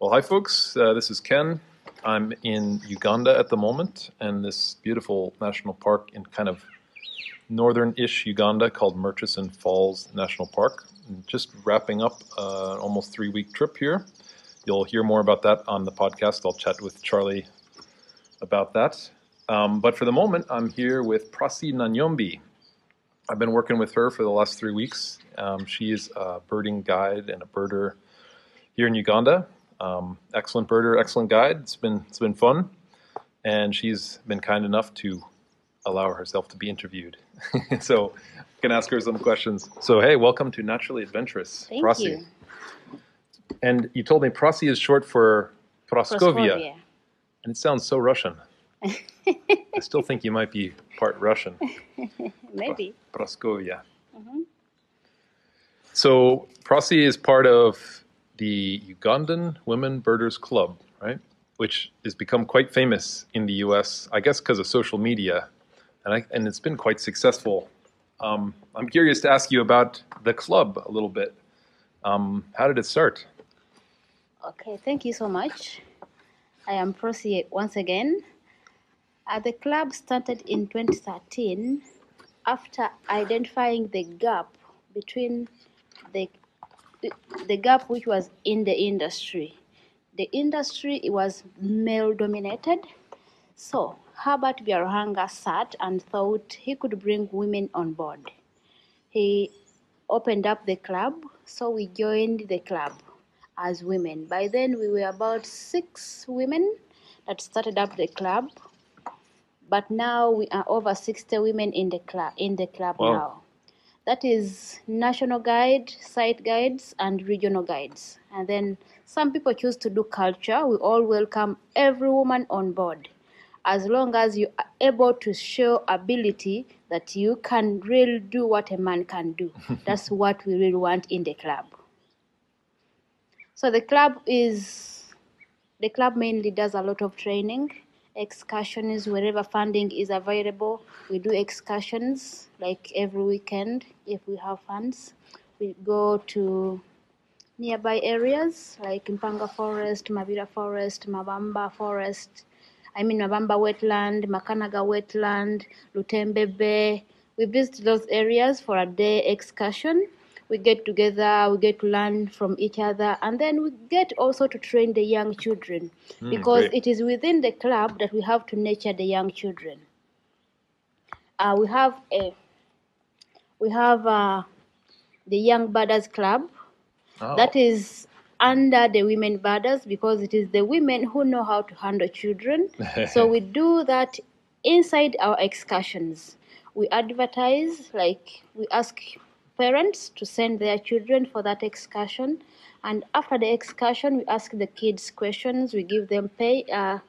Well, hi folks, this is Ken. I'm in Uganda at the moment, and this beautiful national park in kind of northern-ish Uganda called Murchison Falls National Park. I'm just wrapping up an almost three-week trip here. You'll hear more about that on the podcast. I'll chat with Charlie about that. But for the moment, I'm here with Prossy Nanyombi. I've been working with her for the last 3 weeks. She is a birding guide and a birder here in Uganda. Excellent birder, excellent guide. It's been fun, and she's been kind enough to allow herself to be interviewed. So I can ask her some questions. So hey, welcome to Naturally Adventurous, Prossy. Thank you. And you told me Prossy is short for Praskovia, and it sounds so Russian. I still think you might be part Russian. Maybe. Praskovia. Mm-hmm. So Prossy is part of the Ugandan Women Birders Club, right? Which has become quite famous in the US, I guess because of social media, and it's been quite successful. I'm curious to ask you about the club a little bit. How did it start? Okay, thank you so much. I am Prossy once again. The club started in 2013 after identifying the gap between the gap which was in the industry. The industry was male-dominated, so Herbert Byaruhanga sat and thought he could bring women on board. He opened up the club, so we joined the club as women. By then, we were about 6 women that started up the club, but now we are over 60 women in the club now. That is national guide, site guides, and regional guides. And then some people choose to do culture. We all welcome every woman on board, as long as you are able to show ability that you can really do what a man can do. That's what we really want in the club. So the club mainly does a lot of training. Excursions, wherever funding is available, we do excursions like every weekend. If we have funds, we go to nearby areas like Mpanga Forest, Mabira Forest, Mabamba Forest, Mabamba Wetland, Makanaga Wetland, Lutembe Bay. We visit those areas for a day excursion. We get together, we get to learn from each other, and then we get also to train the young children because it is within the club that we have to nurture the young children. We have the Young Birders Club that is under the Women Birders because it is the women who know how to handle children. So we do that inside our excursions. We advertise, like we ask parents to send their children for that excursion, and after the excursion we ask the kids questions. We give them paper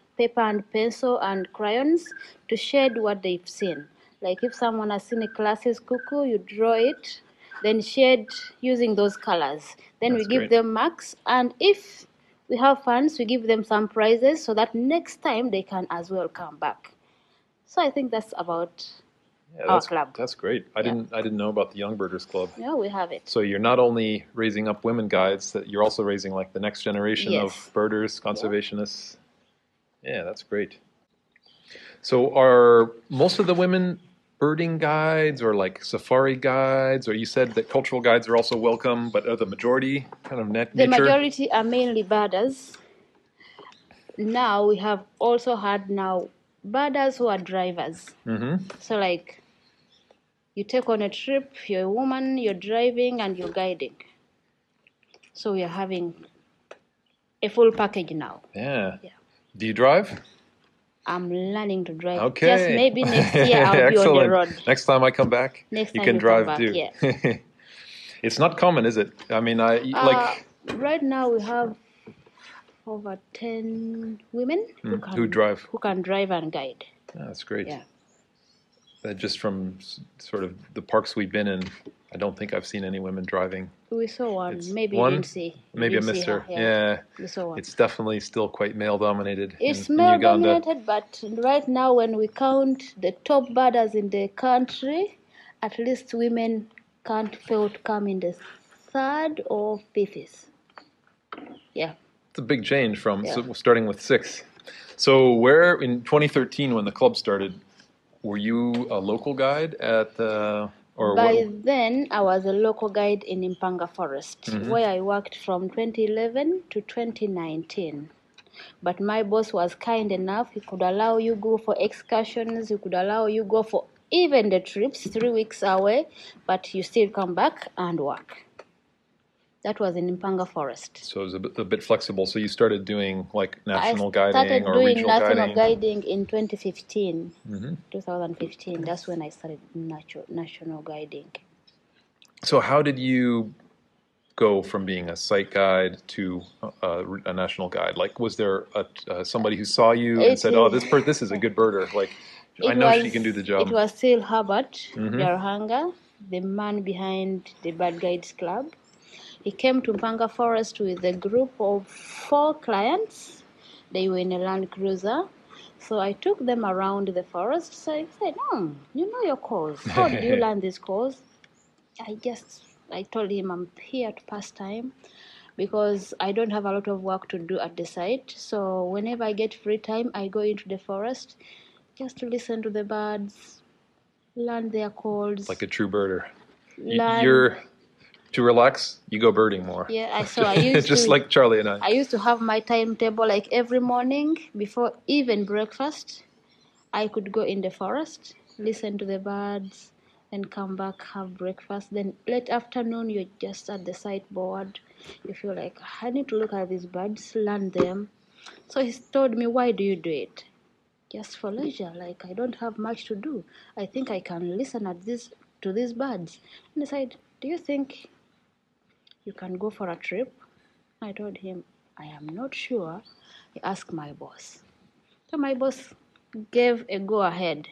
and pencil and crayons to shade what they've seen. Like if someone has seen a Klaas's cuckoo, you draw it, then shade using those colors. Then we give them marks, and if we have funds we give them some prizes so that next time they can as well come back. So I think that's about our club. That's great. I didn't know about the Young Birders Club. No, we have it. So you're not only raising up women guides, that you're also raising like the next generation of birders, conservationists. Yeah, that's great. So are most of the women birding guides or like safari guides, or you said that cultural guides are also welcome, but are the majority kind of nature? The majority are mainly birders. Now we have also had birders who are drivers. Mm-hmm. So like you take on a trip, you're a woman, you're driving, and you're guiding. So we are having a full package now. Yeah. Do you drive? I'm learning to drive. Okay. Just maybe next year I'll be on the road. Next time I come back, you can drive too. Yeah. It's not common, is it? I mean, right now we have over 10 women who can drive and guide. Oh, that's great. Yeah. Just from sort of the parks we've been in, I don't think I've seen any women driving. We saw one. Maybe you didn't see. Maybe I missed her. Yeah. We saw one. It's definitely still quite male-dominated. It's male-dominated, but right now when we count the top birders in the country, at least women can't fail to come in the 3rd or 5th. Yeah. It's a big change from starting with 6. So where, in 2013 when the club started, were you a local guide at or by what? Then I was a local guide in Mpanga Forest, where I worked from 2011 to 2019. But my boss was kind enough. He could allow you go for excursions. He could allow you go for even the trips 3 weeks away, but you still come back and work. That was in Mpanga Forest. So it was a bit flexible. So you started doing like national guiding or regional guiding? I started doing national guiding in 2015. 2015, that's when I started national guiding. So how did you go from being a site guide to a national guide? Like, was there somebody who saw you and said, oh, this is a good birder. Like, I know she can do the job. It was still Herbert Byaruhanga, the man behind the Bird Guides Club. He came to Mpanga Forest with a group of 4 clients. They were in a Land Cruiser. So I took them around the forest. So I said, you know your calls. How did you learn these calls? I told him I'm here to pass time because I don't have a lot of work to do at the site. So whenever I get free time, I go into the forest just to listen to the birds, learn their calls. Like a true birder. To relax, you go birding more. Yeah, so I used just to, like Charlie and I. I used to have my timetable like every morning before even breakfast. I could go in the forest, listen to the birds, then come back, have breakfast. Then late afternoon, you're just at the sideboard. You feel like, I need to look at these birds, learn them. So he told me, why do you do it? Just for leisure, like I don't have much to do. I think I can listen to these birds. And I said, do you think you can go for a trip? I told him, I am not sure. He asked my boss. So my boss gave a go-ahead.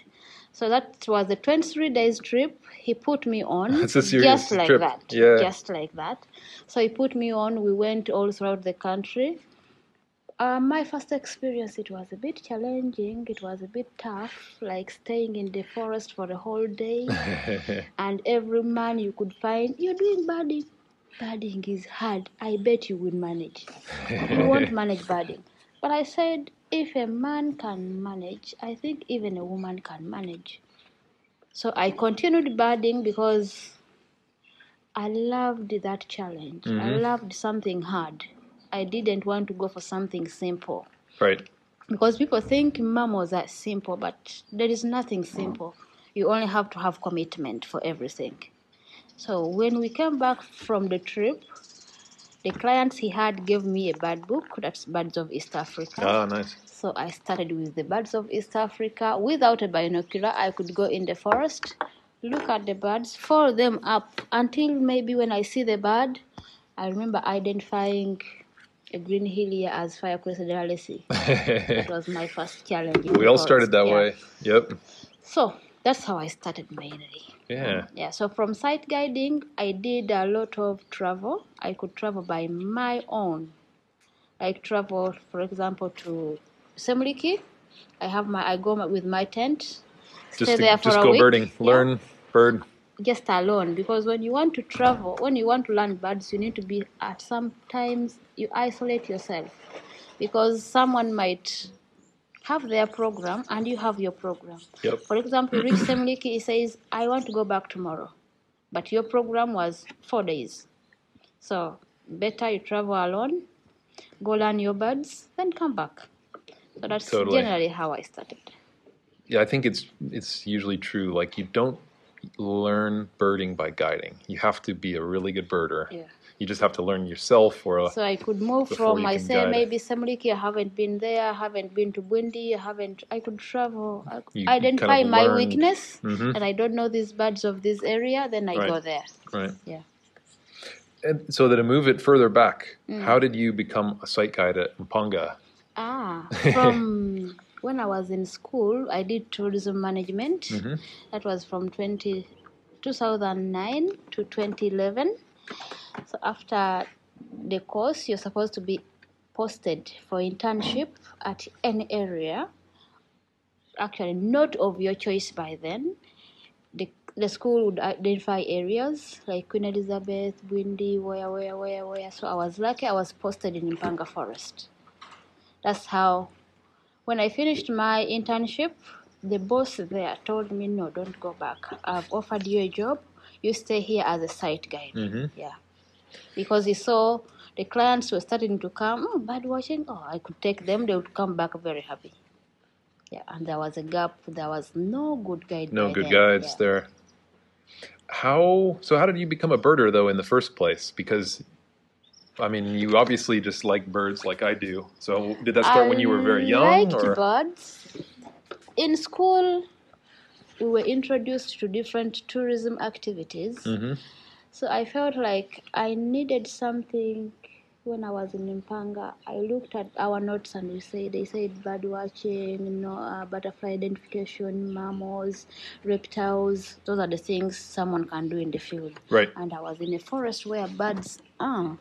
So that was the 23 days trip he put me on. It's a serious trip. Just like that. Yeah. Just like that. So he put me on. We went all throughout the country. My first experience, it was a bit challenging. It was a bit tough, like staying in the forest for the whole day. And every man you could find, you're doing birding. Birding is hard. I bet you will manage. You won't manage birding. But I said, if a man can manage, I think even a woman can manage. So I continued birding because I loved that challenge. I loved something hard. I didn't want to go for something simple. Right. Because people think mammals are simple, but there is nothing simple. You only have to have commitment for everything. So when we came back from the trip, the clients he had gave me a bird book, that's Birds of East Africa. Oh, nice. So I started with the Birds of East Africa. Without a binocular, I could go in the forest, look at the birds, follow them up until maybe when I see the bird, I remember identifying a green hillier as Firecrest Dalesi. That was my first challenge. We all started that way. Yep. So that's how I started mainly. Yeah. So from site guiding, I did a lot of travel. I could travel by my own. I traveled, for example, to Semuliki. I go with my tent. Stay there for a week. Birding. Learn bird. Just alone, because when you want to travel, when you want to learn birds, you need to be at sometimes you isolate yourself because someone might have their program and you have your program. Yep. For example, Rick Semliki says, I want to go back tomorrow, but your program was 4 days. So better you travel alone, go learn your birds, then come back. So that's generally how I started. Yeah, I think it's usually true. Like you don't learn birding by guiding. You have to be a really good birder. Yeah. You just have to learn yourself. So I could move from maybe Semuliki, I haven't been there, I haven't been to Bwindi, I could travel. I identify kind of my weakness, and I don't know these birds of this area, then I go there. Right. Yeah. And so to move it further back, how did you become a site guide at Mpanga? From... When I was in school, I did tourism management. That was from 2009 to 2011. So after the course, you're supposed to be posted for internship at an area. Actually, not of your choice by then. The the school would identify areas like Queen Elizabeth, Bwindi, where. So I was lucky, I was posted in Mpanga Forest. That's how, when I finished my internship, the boss there told me, no, don't go back. I've offered you a job. You stay here as a site guide. Mm-hmm. Yeah. Because he saw the clients were starting to come, bird watching, I could take them, they would come back very happy. Yeah, and there was a gap. There was no good guide. No good guides there. So how did you become a birder, though, in the first place? Because, I mean, you obviously just like birds like I do. So did that start when you were very young? I liked birds. In school, we were introduced to different tourism activities. Mm-hmm. So I felt like I needed something. When I was in Mpanga, I looked at our notes and they said bird watching, butterfly identification, mammals, reptiles. Those are the things someone can do in the field. Right. And I was in a forest where birds are.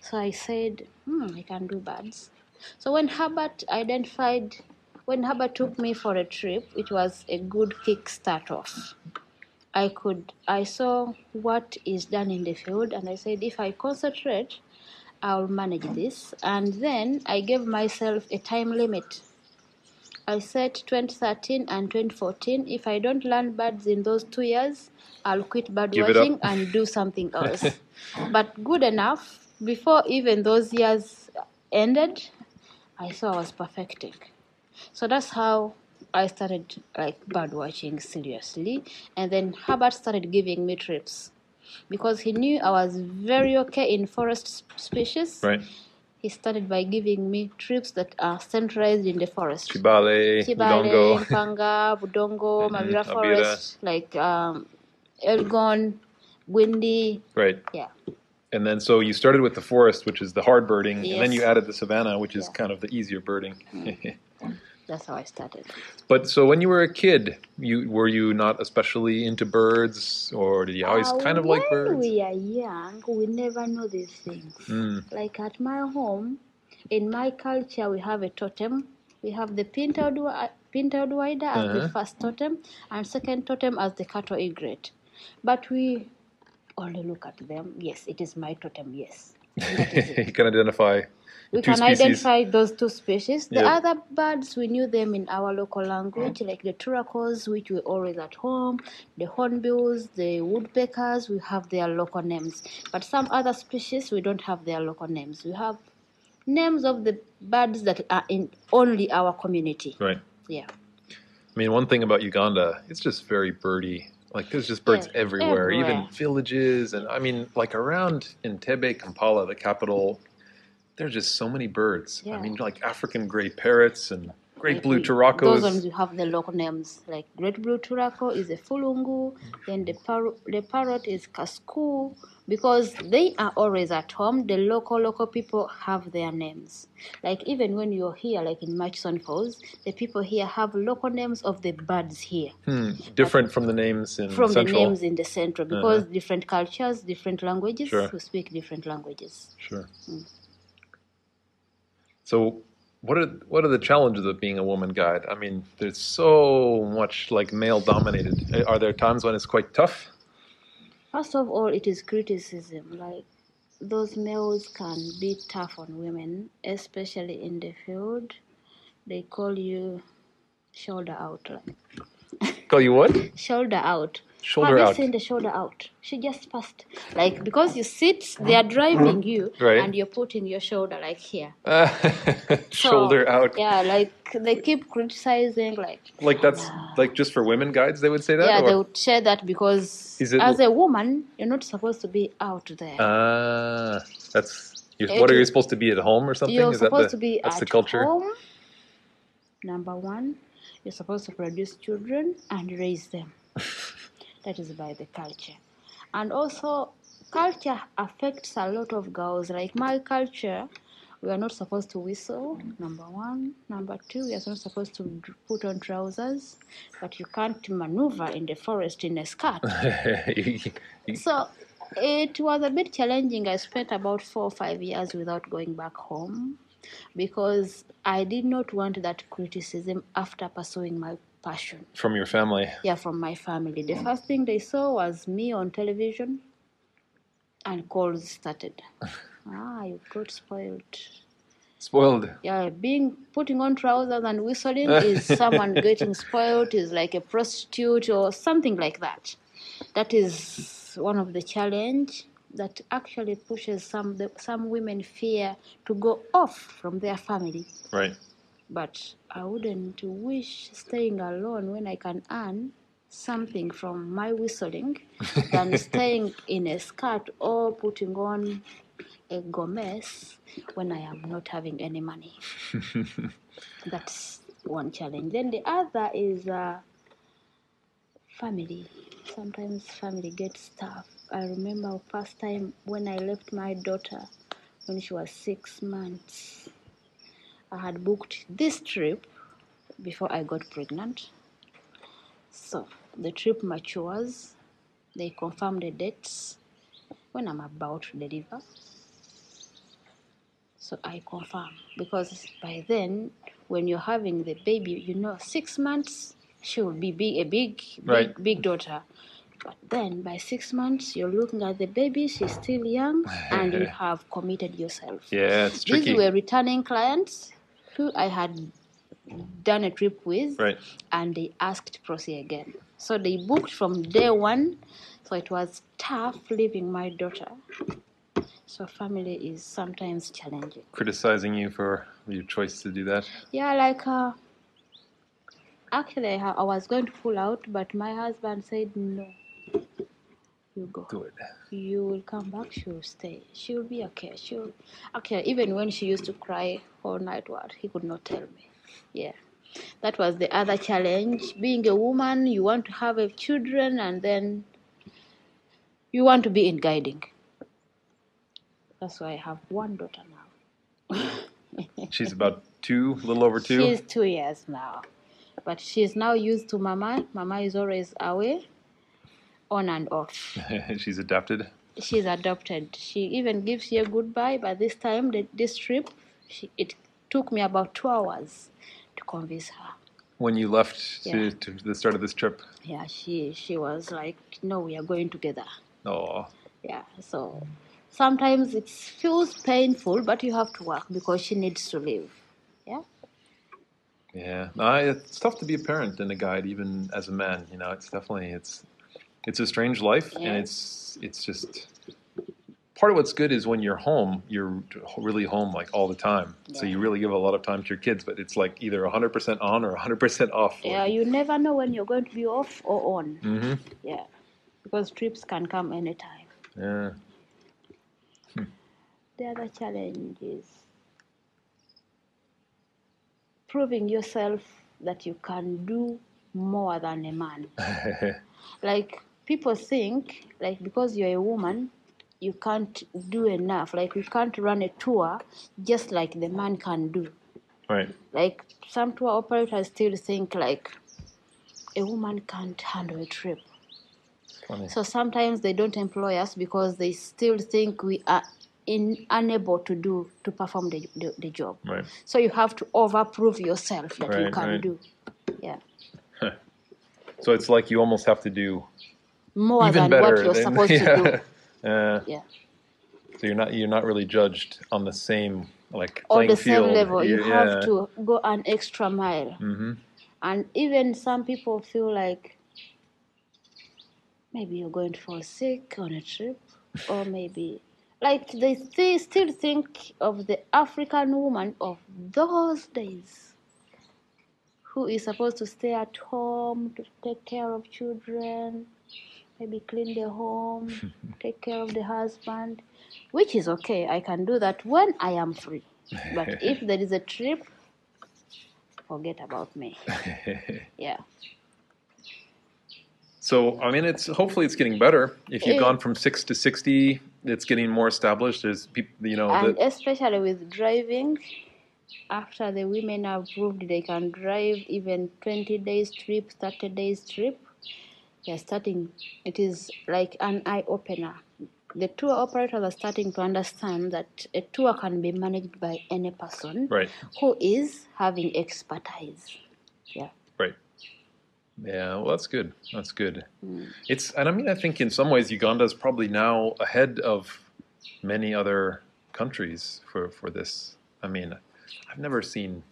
So I said, I can do birds. So when Herbert took me for a trip, it was a good kick start off. I saw what is done in the field, and I said, if I concentrate, I'll manage this. And then I gave myself a time limit. I set 2013 and 2014. If I don't learn birds in those 2 years, I'll quit bird watching and do something else. But good enough, before even those years ended, I saw I was perfecting. So that's how I started bird watching seriously. And then Herbert started giving me trips. Because he knew I was very okay in forest species, right. He started by giving me trips that are centralized in the forest. Kibale, Mpanga, Budongo, Mabira Forest, Elgon, Bwindi. Right. Yeah. And then so you started with the forest, which is the hard birding, yes. And then you added the savanna, which is kind of the easier birding. That's how I started. But so when you were a kid, were you not especially into birds, or did you always kind of like birds? When we are young, we never know these things. Like at my home, in my culture, we have a totem. We have the pin-tailed whydah as the first totem, and second totem as the cattle egret. But we only look at them. Yes, it is my totem, yes. You can identify... We can identify those two species. The other birds, we knew them in our local language, like the Turacos, which we always at home, the Hornbills, the Woodpeckers, we have their local names. But some other species, we don't have their local names. We have names of the birds that are in only our community. Right. Yeah. I mean, one thing about Uganda, it's just very birdy. Like, there's just birds everywhere, even villages. And, I mean, around Entebbe, Kampala, the capital... There are just so many birds. Yeah. I mean, African gray parrots and great blue turacos. Those ones you have the local names. Like great blue turaco is a fulungu. Then the parrot is kasku. Because they are always at home. The local people have their names. Like even when you're here, like in Murchison Falls, the people here have local names of the birds here. Different from the names in Central. From the names in the Central. Because different cultures, different languages. Sure. Who speak different languages. Sure. So what are the challenges of being a woman guide? I mean, there's so much male-dominated. Are there times when it's quite tough? First of all, it is criticism. Those males can be tough on women, especially in the field. They call you shoulder out. Call you what? Shoulder out. Shoulder out. Send the shoulder out. She just passed. Because you sit, they are driving you, and you're putting your shoulder here. Shoulder out. Yeah, they keep criticizing. That's just for women guides. They would say that. Yeah, they would share that because as a woman, you're not supposed to be out there. What are you supposed to be at home or something? You're supposed to be at home. Number one, you're supposed to produce children and raise them. That is by the culture. And also, culture affects a lot of girls. Like my culture, we are not supposed to whistle, number one. Number two, we are not supposed to put on trousers. But you can't maneuver in the forest in a skirt. So it was a bit challenging. I spent about 4 or 5 years without going back home because I did not want that criticism after pursuing my passion. From your family? Yeah, from my family. The first thing they saw was me on television, and calls started. You got spoiled. Spoiled? Yeah, putting on trousers and whistling is someone getting spoiled, is like a prostitute or something like that. That is one of the challenge that actually pushes some women fear to go off from their family. Right. But I wouldn't wish staying alone when I can earn something from my whistling than staying in a skirt or putting on a gomez when I am not having any money. That's one challenge. Then the other is family. Sometimes family gets tough. I remember first time when I left my daughter when she was 6 months. I had booked this trip before I got pregnant. So the trip matures. They confirm the dates when I'm about to deliver. So I confirm, because by then, when you're having the baby, 6 months, she will be a big daughter. But then by 6 months, you're looking at the baby, she's still young, and you have committed yourself. Yeah, it's tricky. These were returning clients who I had done a trip with, and they asked Prossy again. So they booked from day one, so it was tough leaving my daughter. So family is sometimes challenging. Criticizing you for your choice to do that? Yeah, actually I was going to pull out, but my husband said, no, you go. Good. You will come back, she will stay. She will be okay. Even when she used to cry all night, he could not tell me. Yeah, that was the other challenge. Being a woman, you want to have children, and then you want to be in guiding. That's why I have one daughter now. She's about two, a little over two? She's 2 years now. But she's now used to Mama. Mama is always away, on and off. She's adopted? She's adopted. She even gives you a goodbye. But this time, this trip, it took me about 2 hours to convince her. When you left to the start of this trip? Yeah, she was like, no, we are going together. Oh. Yeah, so... Sometimes it feels painful, but you have to work because she needs to live. Yeah? Yeah. It's tough to be a parent and a guide, even as a man. It's definitely, it's a strange life. Yeah. And it's just, part of what's good is when you're home, you're really home like all the time. Yeah. So you really give a lot of time to your kids, but it's like either 100% on or 100% off. Yeah, you never know when you're going to be off or on. Mm-hmm. Yeah. Because trips can come anytime. Yeah. The other challenge is proving yourself that you can do more than a man. People think, because you're a woman, you can't do enough. You can't run a tour just like the man can do. Right. Some tour operators still think, a woman can't handle a trip. Funny. So sometimes they don't employ us because they still think we are unable to perform the job. Right. So you have to overprove yourself that you can do. Yeah. So it's like you almost have to do more than what you're supposed to do. Yeah. So you're not really judged on the same same level. You have to go an extra mile. Mm-hmm. And even some people feel like maybe you're going to fall sick on a trip, or maybe. They still think of the African woman of those days who is supposed to stay at home, to take care of children, maybe clean the home, take care of the husband, which is okay. I can do that when I am free. But if there is a trip, forget about me. Yeah. So, hopefully it's getting better. If you've gone from 6 to 60, it's getting more established. There's people, And especially with driving, after the women have proved they can drive even 20 days trip, 30 days trip, they're starting, it is like an eye-opener. The tour operators are starting to understand that a tour can be managed by any person who is having expertise. Yeah. Right. Yeah, well, that's good. That's good. And I mean, I think in some ways Uganda is probably now ahead of many other countries for this. I mean, I've never seen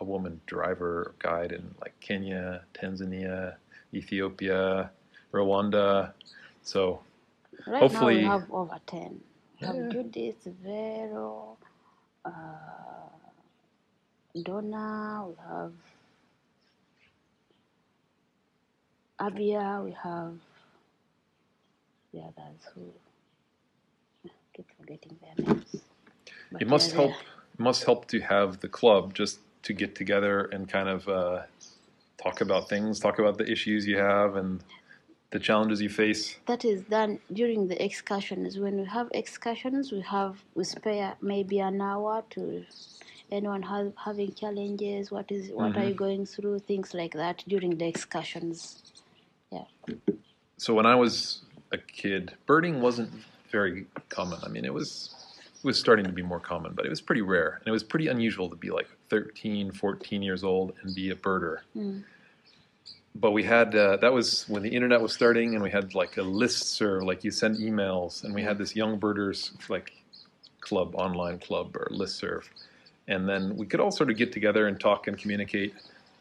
a woman driver or guide in like Kenya, Tanzania, Ethiopia, Rwanda. So right hopefully now we have over 10. Judith, Vero, Donna, we have Abia, we have the others who keep forgetting their names. But it must help to have the club just to get together and kind of talk about things, talk about the issues you have and the challenges you face. That is done during the excursions. When we have excursions, we spare maybe an hour to anyone having challenges. What are you going through? Things like that during the excursions. Yeah. So when I was a kid, birding wasn't very common. I mean, it was starting to be more common, but it was pretty rare. And it was pretty unusual to be like 13, 14 years old and be a birder. Mm. But we had, that was when the internet was starting, and we had like a listserv, like you send emails, and we had this young birders like club, online club or listserv. And then we could all sort of get together and talk and communicate.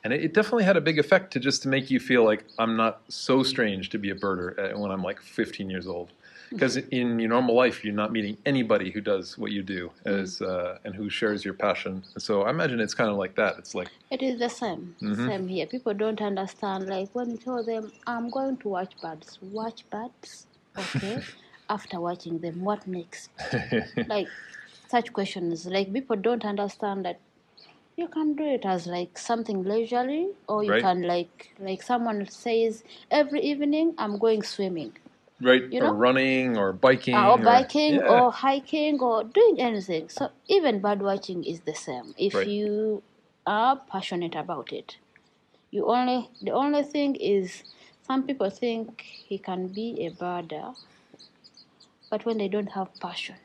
And it definitely had a big effect to make you feel like I'm not so strange to be a birder when I'm like 15 years old. Because in your normal life, you're not meeting anybody who does what you do and who shares your passion. So I imagine it's kind of like that. It's like it is the same. Mm-hmm. Same here. People don't understand. Like when you tell them, I'm going to watch birds, okay? After watching them, what next? Like such questions. Like people don't understand that you can do it as like something leisurely, or you can like someone says every evening, I'm going swimming. Right, you know? Or running, or biking. Or hiking, or doing anything. So even bird watching is the same. If you are passionate about it, the only thing is some people think he can be a birder, but when they don't have passion,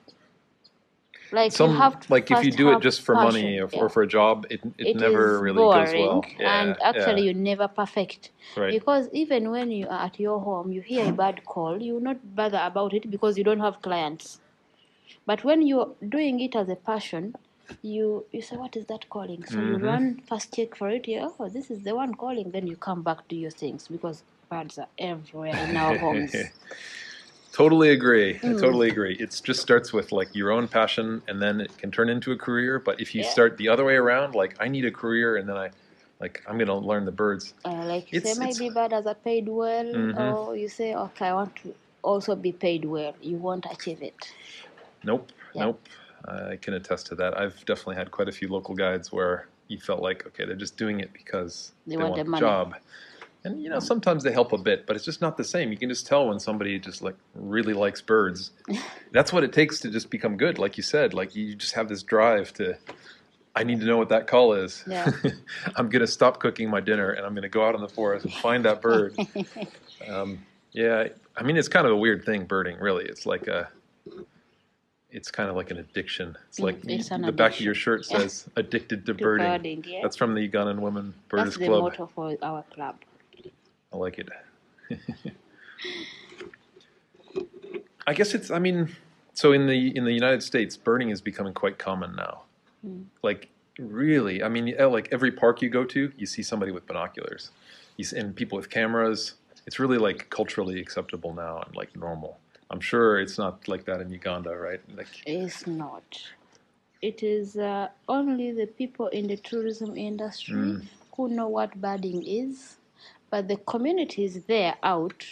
like some, if you do it just for money or for a job, it never really goes well. Yeah, and actually, you're never perfect. Right. Because even when you are at your home, you hear a bird call, you not bother about it because you don't have clients. But when you're doing it as a passion, you say, what is that calling? So you run, first check for it. Yeah, oh, this is the one calling. Then you come back to your things because birds are everywhere in our homes. Totally agree. I totally agree. It just starts with like your own passion, and then it can turn into a career. But if you start the other way around, like I need a career, and then I'm gonna learn the birds. Like you say, maybe birders are paid well, or you say, okay, I want to also be paid well. You won't achieve it. Nope. I can attest to that. I've definitely had quite a few local guides where you felt like, okay, they're just doing it because they want the job. And, you know, sometimes they help a bit, but it's just not the same. You can just tell when somebody just, like, really likes birds. That's what it takes to just become good, like you said. Like, you just have this drive to, I need to know what that call is. Yeah. I'm going to stop cooking my dinner, and I'm going to go out in the forest and find that bird. Yeah, I mean, it's kind of a weird thing, birding, really. It's kind of like an addiction. It's like the back of your shirt says, addicted to birding. That's from the Ugandan Women Birders Club. That's the motto for our club. I like it. I guess it's, I mean, so in the United States, birding is becoming quite common now. Like, really, I mean, like every park you go to, you see somebody with binoculars. And people with cameras. It's really, like, culturally acceptable now and, like, normal. I'm sure it's not like that in Uganda, right? Like, it's not. It is only the people in the tourism industry who know what birding is. But the communities, they're out.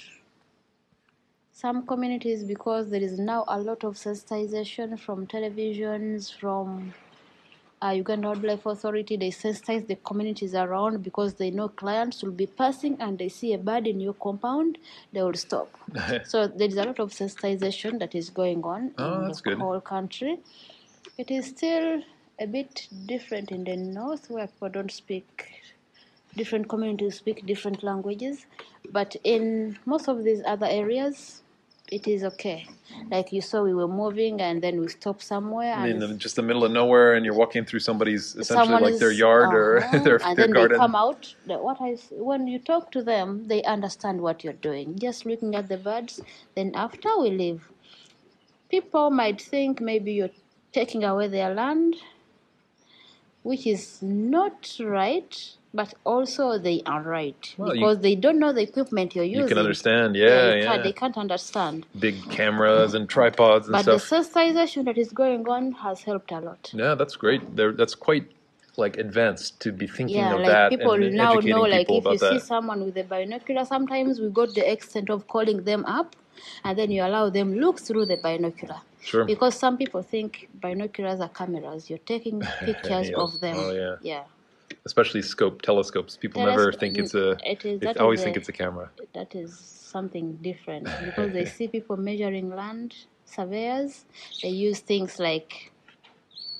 Some communities, because there is now a lot of sensitization from televisions, from Uganda Wildlife Authority, they sensitize the communities around because they know clients will be passing and they see a bird in your compound, they will stop. So there is a lot of sensitization that is going on in the whole country. It is still a bit different in the north where people don't speak. Different communities speak different languages, but in most of these other areas, it is okay. Like you saw, we were moving and then we stopped somewhere. And in just the middle of nowhere, and you're walking through somebody's, essentially like their yard or their garden. And then they come out. When you talk to them, they understand what you're doing. Just looking at the birds, then after we leave. People might think maybe you're taking away their land, which is not right. But also they are right, well, because they don't know the equipment you're using. You can understand, they can't understand. Big cameras and tripods and stuff. But the sensitization that is going on has helped a lot. Yeah, that's great. That's quite like advanced to be thinking of that. People now know, like if you see someone with a binocular, sometimes we go to the extent of calling them up, and then you allow them look through the binocular. Sure. Because some people think binoculars are cameras. You're taking pictures of them. Oh, yeah. Yeah. Especially telescopes. People never think they always think it's a camera. That is something different because they see people measuring land, surveyors, they use things like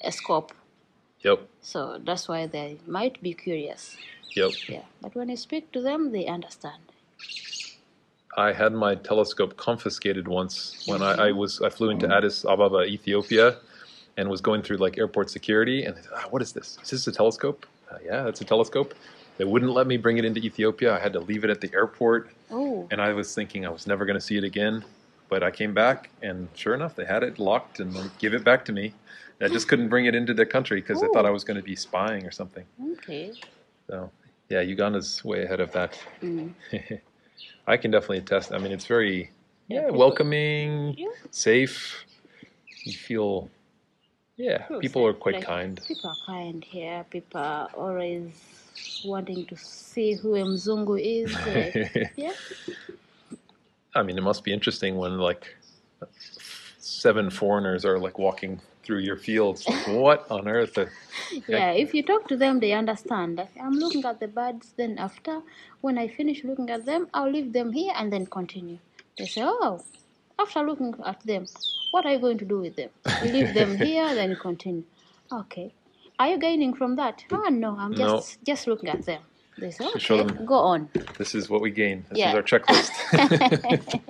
a scope. Yep. So that's why they might be curious. Yep. Yeah. But when you speak to them, they understand. I had my telescope confiscated once when I flew into Addis Ababa, Ethiopia, and was going through like airport security, and they said, what is this? Is this a telescope? Yeah, that's a telescope. They wouldn't let me bring it into Ethiopia. I had to leave it at the airport. Oh. And I was thinking I was never going to see it again. But I came back, and sure enough, they had it locked and they gave it back to me. I just couldn't bring it into their country because they thought I was going to be spying or something. Okay. So, yeah, Uganda's way ahead of that. Mm. I can definitely attest. I mean, it's very welcoming, safe. You feel... Yeah, people are quite kind. People are kind here. People are always wanting to see who a Mzungu is. Yeah. I mean, it must be interesting when like 7 foreigners are like walking through your fields. Like, what on earth? If you talk to them, they understand. I'm looking at the birds. Then after, when I finish looking at them, I'll leave them here and then continue. They say, after looking at them, what are you going to do with them? You leave them here, then you continue. Okay. Are you gaining from that? Oh, no, I'm just looking at them. They say, okay, go on. This is what we gain. This is our checklist.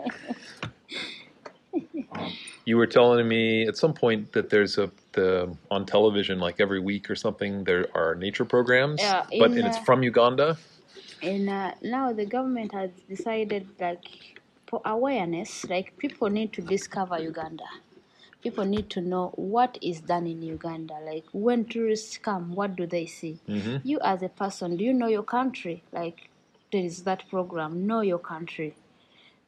You were telling me at some point that there's on television, like every week or something, there are nature programs, and it's from Uganda. And now the government has decided for awareness, like people need to discover Uganda. People need to know what is done in Uganda. Like when tourists come, what do they see? Mm-hmm. You as a person, do you know your country? Like there is that program, Know Your Country.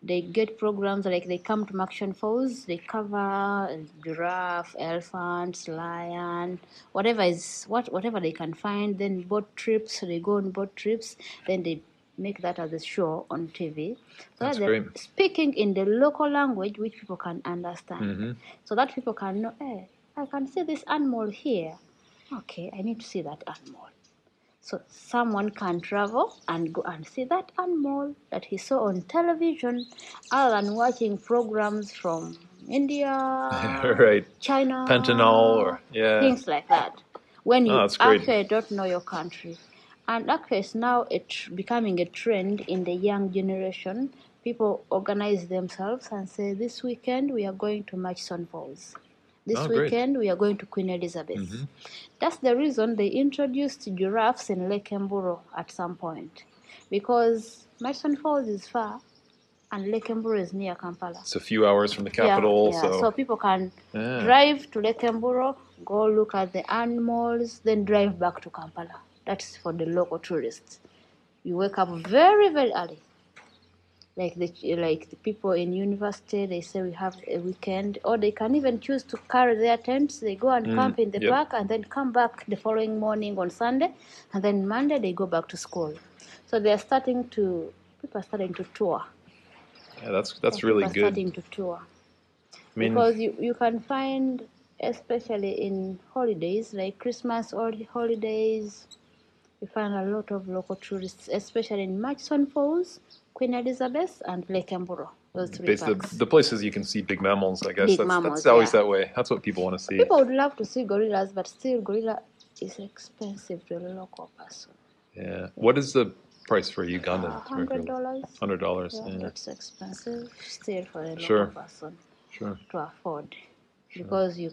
They get programs like they come to Murchison Falls, they cover giraffe, elephants, lion, whatever they can find. Then boat trips, they go on boat trips. Then they make that as a show on TV. So that's great. Speaking in the local language, which people can understand. Mm-hmm. So that people can know, I can see this animal here. Okay, I need to see that animal. So someone can travel and go and see that animal that he saw on television, other than watching programs from India, China, Pantanal, or things like that. When you don't know your country. And actually, it's now becoming a trend in the young generation. People organize themselves and say, this weekend we are going to Murchison Falls. This weekend we are going to Queen Elizabeth. Mm-hmm. That's the reason they introduced giraffes in Lake Mburo at some point. Because Murchison Falls is far and Lake Mburo is near Kampala. It's a few hours from the capital. Yeah. So people can drive to Lake Mburo, go look at the animals, then drive back to Kampala. That's for the local tourists. You wake up very, very early. Like the people in university, they say we have a weekend, or they can even choose to carry their tents. They go and camp in the park and then come back the following morning on Sunday, and then Monday they go back to school. So people are starting to tour. Yeah, that's really good. Starting to tour. I mean, because you can find, especially in holidays, like Christmas or holidays, we find a lot of local tourists, especially in Murchison Falls, Queen Elizabeth, and Lake Mburo. Those three parks. The places you can see big mammals, I guess. That's always that way. That's what people want to see. People would love to see gorillas, but still gorilla is expensive to a local person. Yeah. What is the price for Uganda. $100? $100, yeah. That's expensive still for a sure. Local person sure. to afford. Sure. Because you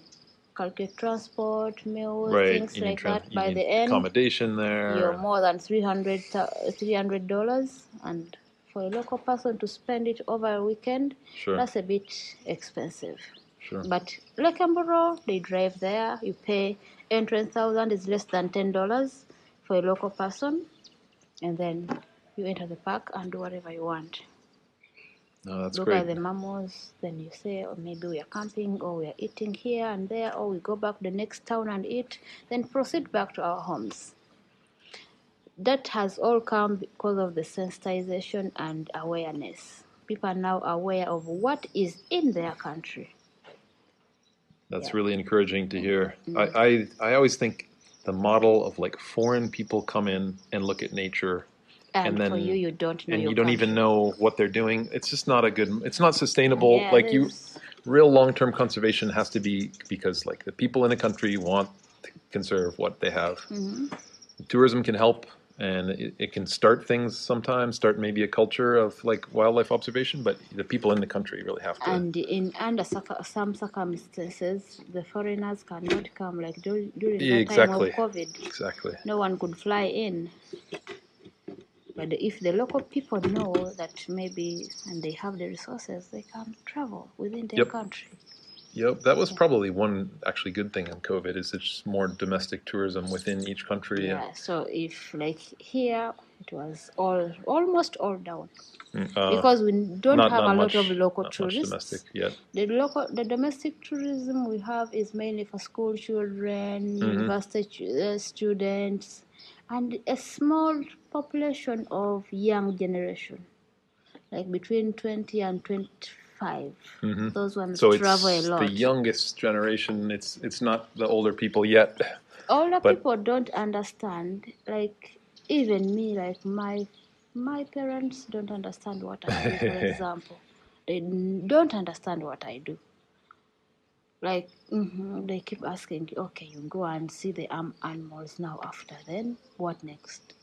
calculate transport, meals, right. things you like that. By the end, accommodation there. You're more than $300. And for a local person to spend it over a weekend, sure. that's a bit expensive. Sure. But Lake Mburo, they drive there. You pay $20,000 is less than $10 for a local person. And then you enter the park and do whatever you want. No, that's great. Look at the mammals, then you say, oh, maybe we are camping, or we are eating here and there, or we go back to the next town and eat, then proceed back to our homes. That has all come because of the sensitization and awareness. People are now aware of what is in their country. That's yeah. really encouraging to hear. Mm-hmm. I always think the model of like foreign people come in and look at nature. And then for you, you don't know. And you don't even know what they're doing. It's just not a good. It's not sustainable. Yeah, like you, real long-term conservation has to be because like the people in a country want to conserve what they have. Mm-hmm. Tourism can help, and it can start things sometimes. Start maybe a culture of like wildlife observation, but the people in the country really have to. And in under some circumstances, the foreigners cannot come. Like during the exactly. time of COVID, exactly, no one could fly in. But if the local people know that maybe, and they have the resources, they can travel within their yep. country. Yep, that was probably one actually good thing in COVID, is it's more domestic tourism within each country. Yeah, so if like here, it was almost all down. Because we don't have a lot of local tourists. Domestic yet. The domestic tourism we have is mainly for school children, mm-hmm. university students, and a small population of young generation, like between 20 and 25. Mm-hmm. Those ones so travel a lot. So it's the youngest generation. It's not the older people yet. Older people don't understand. Like even me, like my parents don't understand what I do. For example, they don't understand what I do. Like mm-hmm, they keep asking, okay, you go and see the animals now. After then, what next?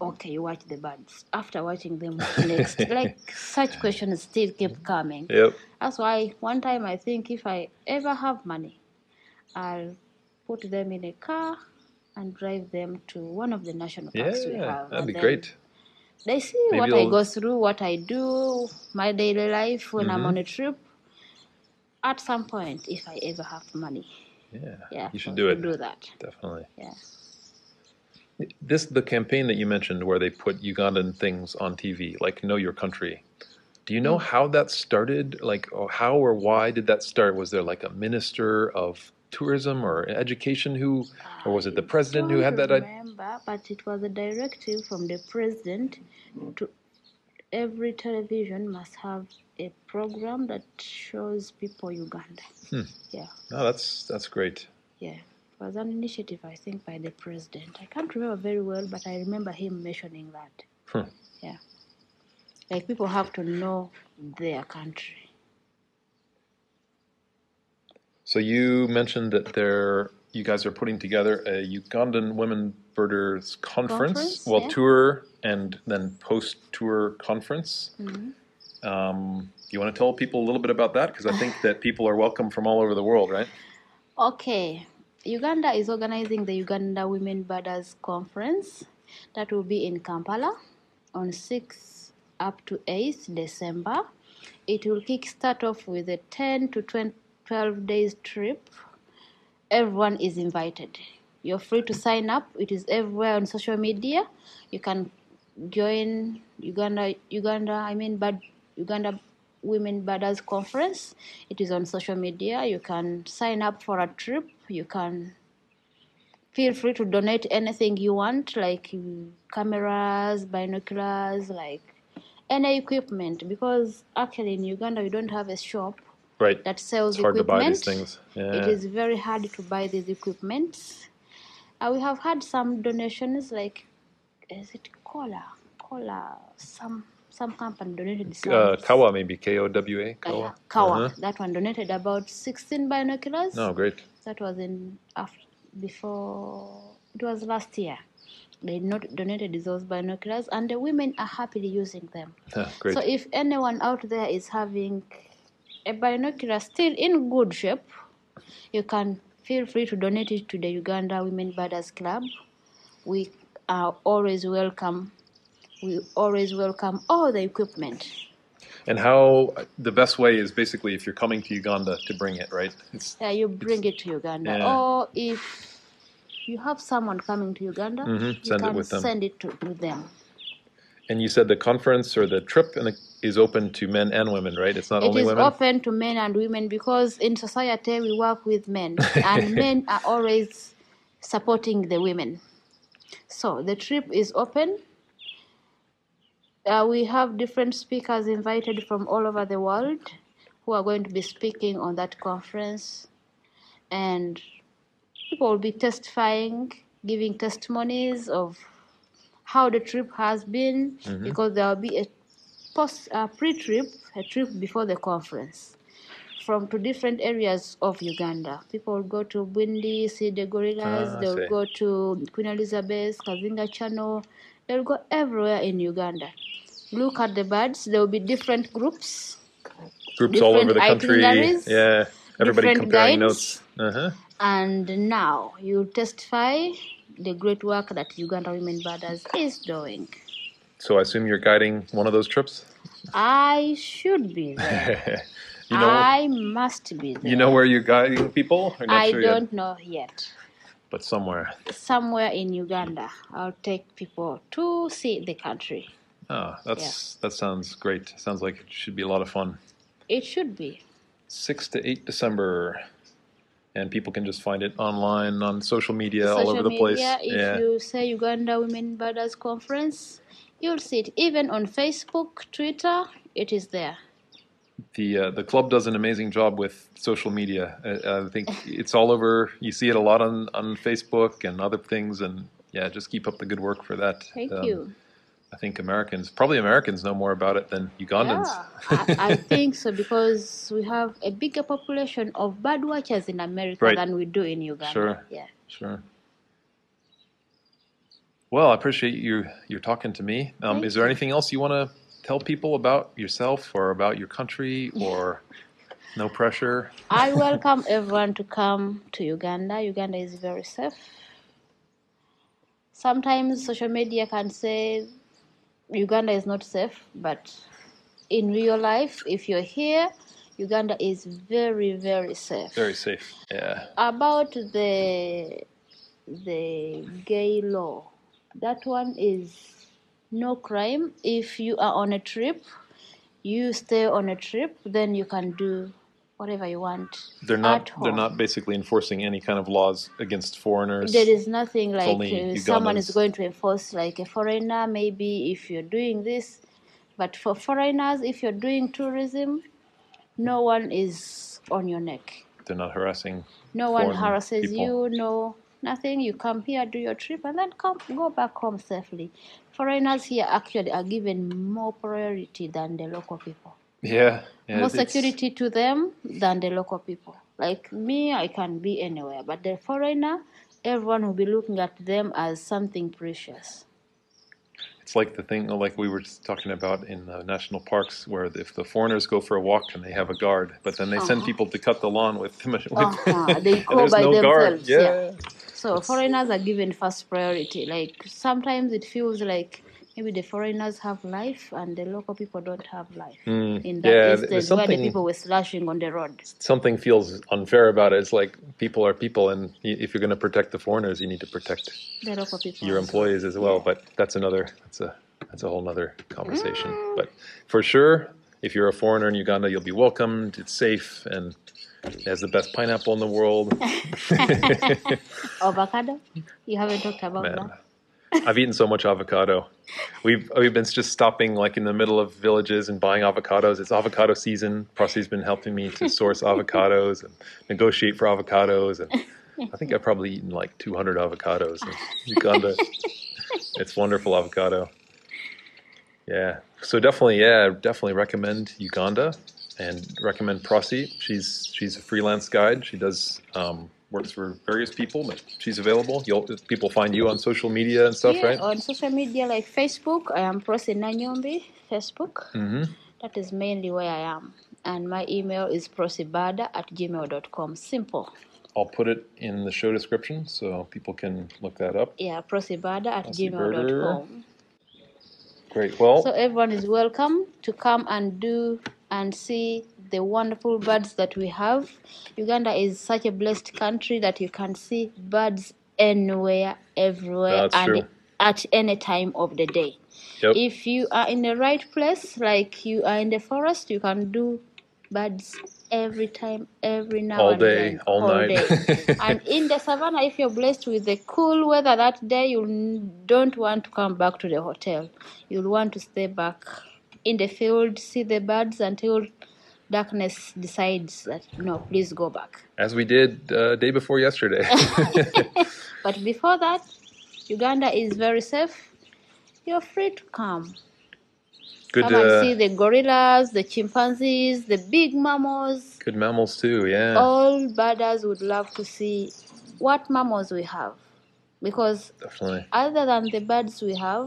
Okay, you watch the birds. After watching them, what next? Like such questions still keep coming. Yep. That's why one time I think if I ever have money, I'll put them in a car and drive them to one of the national parks we have. That'd be great. They see maybe what I go through, what I do, my daily life when mm-hmm. I'm on a trip. At some point, if I ever have money, you should do it. Do that definitely. Yeah. The campaign that you mentioned, where they put Ugandan things on TV, like Know Your Country. Do you know how that started? Like, how or why did that start? Was there like a minister of tourism or education who, or was it the president who had that? I don't remember, but it was a directive from the president to every television must have a program that shows people Uganda. Yeah. No, that's great. Yeah. It was an initiative, I think, by the president. I can't remember very well, but I remember him mentioning that. Yeah. Like people have to know their country. So you mentioned that you guys are putting together a Ugandan Women Birders Conference, tour and then post-tour conference. Mm-hmm. You want to tell people a little bit about that? Because I think that people are welcome from all over the world, right? Okay. Uganda is organizing the Uganda Women Birders Conference that will be in Kampala on 6th up to 8th December. It will start off with a 10 to 12 days trip. Everyone is invited. You're free to sign up. It is everywhere on social media. You can join Uganda Women Birders Conference. It is on social media. You can sign up for a trip. You can feel free to donate anything you want, like cameras, binoculars, like any equipment. Because actually in Uganda, we don't have a shop that sells equipment. It's hard to buy these things. Yeah. It is very hard to buy these equipments. We have had some donations, like, is it Cola? Some company donated some. KOWA, maybe, KOWA? KOWA. KOWA. Uh-huh. That one donated about 16 binoculars. Oh, great. That was it was last year. They donated those binoculars, and the women are happily using them. Great. So if anyone out there is having a binocular still in good shape, you can feel free to donate it to the Uganda Women Birders Club. We are always welcome. We always welcome all the equipment. And how the best way is basically if you're coming to Uganda to bring it, right? You bring it to Uganda. Yeah. Or if you have someone coming to Uganda, you can send it to them. And you said the conference or the trip is open to men and women, right? It's not only women? It is open to men and women because in society we work with men. And men are always supporting the women. So the trip is open. We have different speakers invited from all over the world who are going to be speaking on that conference. And people will be testifying, giving testimonies of how the trip has been, because there will be a pre-trip, a trip before the conference, from two different areas of Uganda. People will go to Bwindi, see the gorillas, they'll go to Queen Elizabeth, Kazinga Channel, they'll go everywhere in Uganda. Look at the birds. There will be different groups. Groups different all over the country. Yeah, everybody comparing guides. Notes. And now you testify the great work that Uganda Women Birders is doing. So I assume you're guiding one of those trips? I should be there. I must be there. You know where you're guiding people? I don't know yet. But somewhere. Somewhere in Uganda. I'll take people to see the country. Oh, that sounds great. Sounds like it should be a lot of fun. It should be. 6 to 8 December. And people can just find it online, on social media, all over the place. If you say Uganda Women Birders Conference, you'll see it. Even on Facebook, Twitter, it is there. The club does an amazing job with social media. I think it's all over. You see it a lot on Facebook and other things. And, just keep up the good work for that. Thank you. I think Americans know more about it than Ugandans. Yeah, I think so, because we have a bigger population of bird watchers in America than we do in Uganda. Sure. Well, I appreciate you're talking to me. Is there anything else you want to tell people about yourself or about your country, or no pressure? I welcome everyone to come to Uganda. Uganda is very safe. Sometimes social media can say Uganda is not safe, but in real life, if you're here, Uganda is very, very safe. Very safe, yeah. About the gay law, that one is no crime. If you are on a trip, you stay on a trip, then you can do whatever you want. They're not basically enforcing any kind of laws against foreigners. There is nothing like someone is going to enforce, like a foreigner, maybe if you're doing this. But for foreigners, if you're doing tourism, no one is on your neck. They're not harassing. No one harasses people. Nothing. You come here, do your trip, and then go back home safely. Foreigners here actually are given more priority than the local people. More security to them than the local people. Like me, I can be anywhere, but the foreigner, everyone will be looking at them as something precious. It's like the thing, like we were just talking about in the national parks, where if the foreigners go for a walk and they have a guard, but then they send people to cut the lawn with they go by no themselves. So foreigners are given first priority. Like sometimes it feels like maybe the foreigners have life and the local people don't have life. In that instance where the people were slashing on the road. Something feels unfair about it. It's like people are people, and if you're going to protect the foreigners, you need to protect the local people, your employees as well. But that's a whole other conversation. But for sure, if you're a foreigner in Uganda, you'll be welcomed. It's safe, and it has the best pineapple in the world. Avocado? You haven't talked about that. I've eaten so much avocado. We've been just stopping like in the middle of villages and buying avocados. It's avocado season. Prossy's been helping me to source avocados and negotiate for avocados. And I think I've probably eaten like 200 avocados in Uganda. It's wonderful avocado. Yeah. So definitely recommend Uganda and recommend Prossy. She's a freelance guide. She does works for various people, but she's available. People find you on social media and stuff, right? On social media like Facebook. I am Prossy Nanyombi, Facebook. That is mainly where I am. And my email is prossybada@gmail.com. Simple. I'll put it in the show description so people can look that up. Yeah, prossybada@gmail.com. Great. Well, so everyone is welcome to come and do and see the wonderful birds that we have. Uganda is such a blessed country that you can see birds anywhere, everywhere, and at any time of the day. Yep. If you are in the right place, like you are in the forest, you can do birds every time, every now and then. All day, all night. And in the savannah, if you're blessed with the cool weather that day, you don't want to come back to the hotel. You'll want to stay back in the field, see the birds until darkness decides that, no, please go back. As we did day before yesterday. But before that, Uganda is very safe. You're free to come. Come and see the gorillas, the chimpanzees, the big mammals. Good mammals too, yeah. All birders would love to see what mammals we have. Because other than the birds we have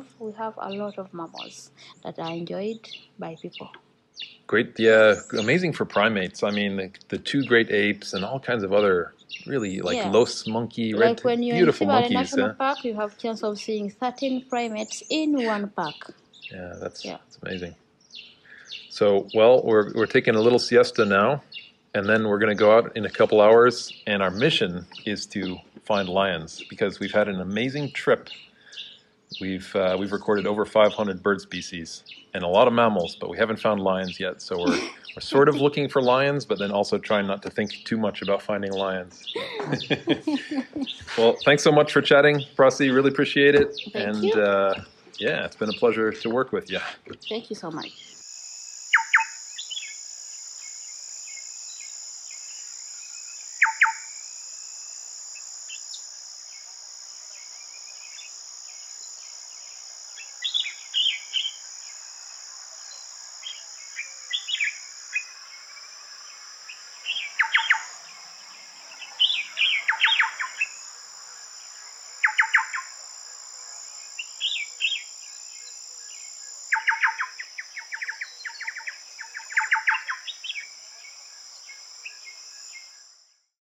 a lot of mammals that are enjoyed by people. Great, yeah, amazing for primates. I mean, the two great apes and all kinds of other really like loess monkey, red, beautiful monkeys. Like when you're in Kibale National Park, you have chance of seeing 13 primates in one park. Yeah, that's amazing. So, well, we're taking a little siesta now, and then we're going to go out in a couple hours, and our mission is to find lions because we've had an amazing trip. We've recorded over 500 bird species and a lot of mammals, but we haven't found lions yet. So we're sort of looking for lions, but then also trying not to think too much about finding lions. Well, thanks so much for chatting, Prossy. Really appreciate it. Thank you. Yeah, it's been a pleasure to work with you. Thank you so much.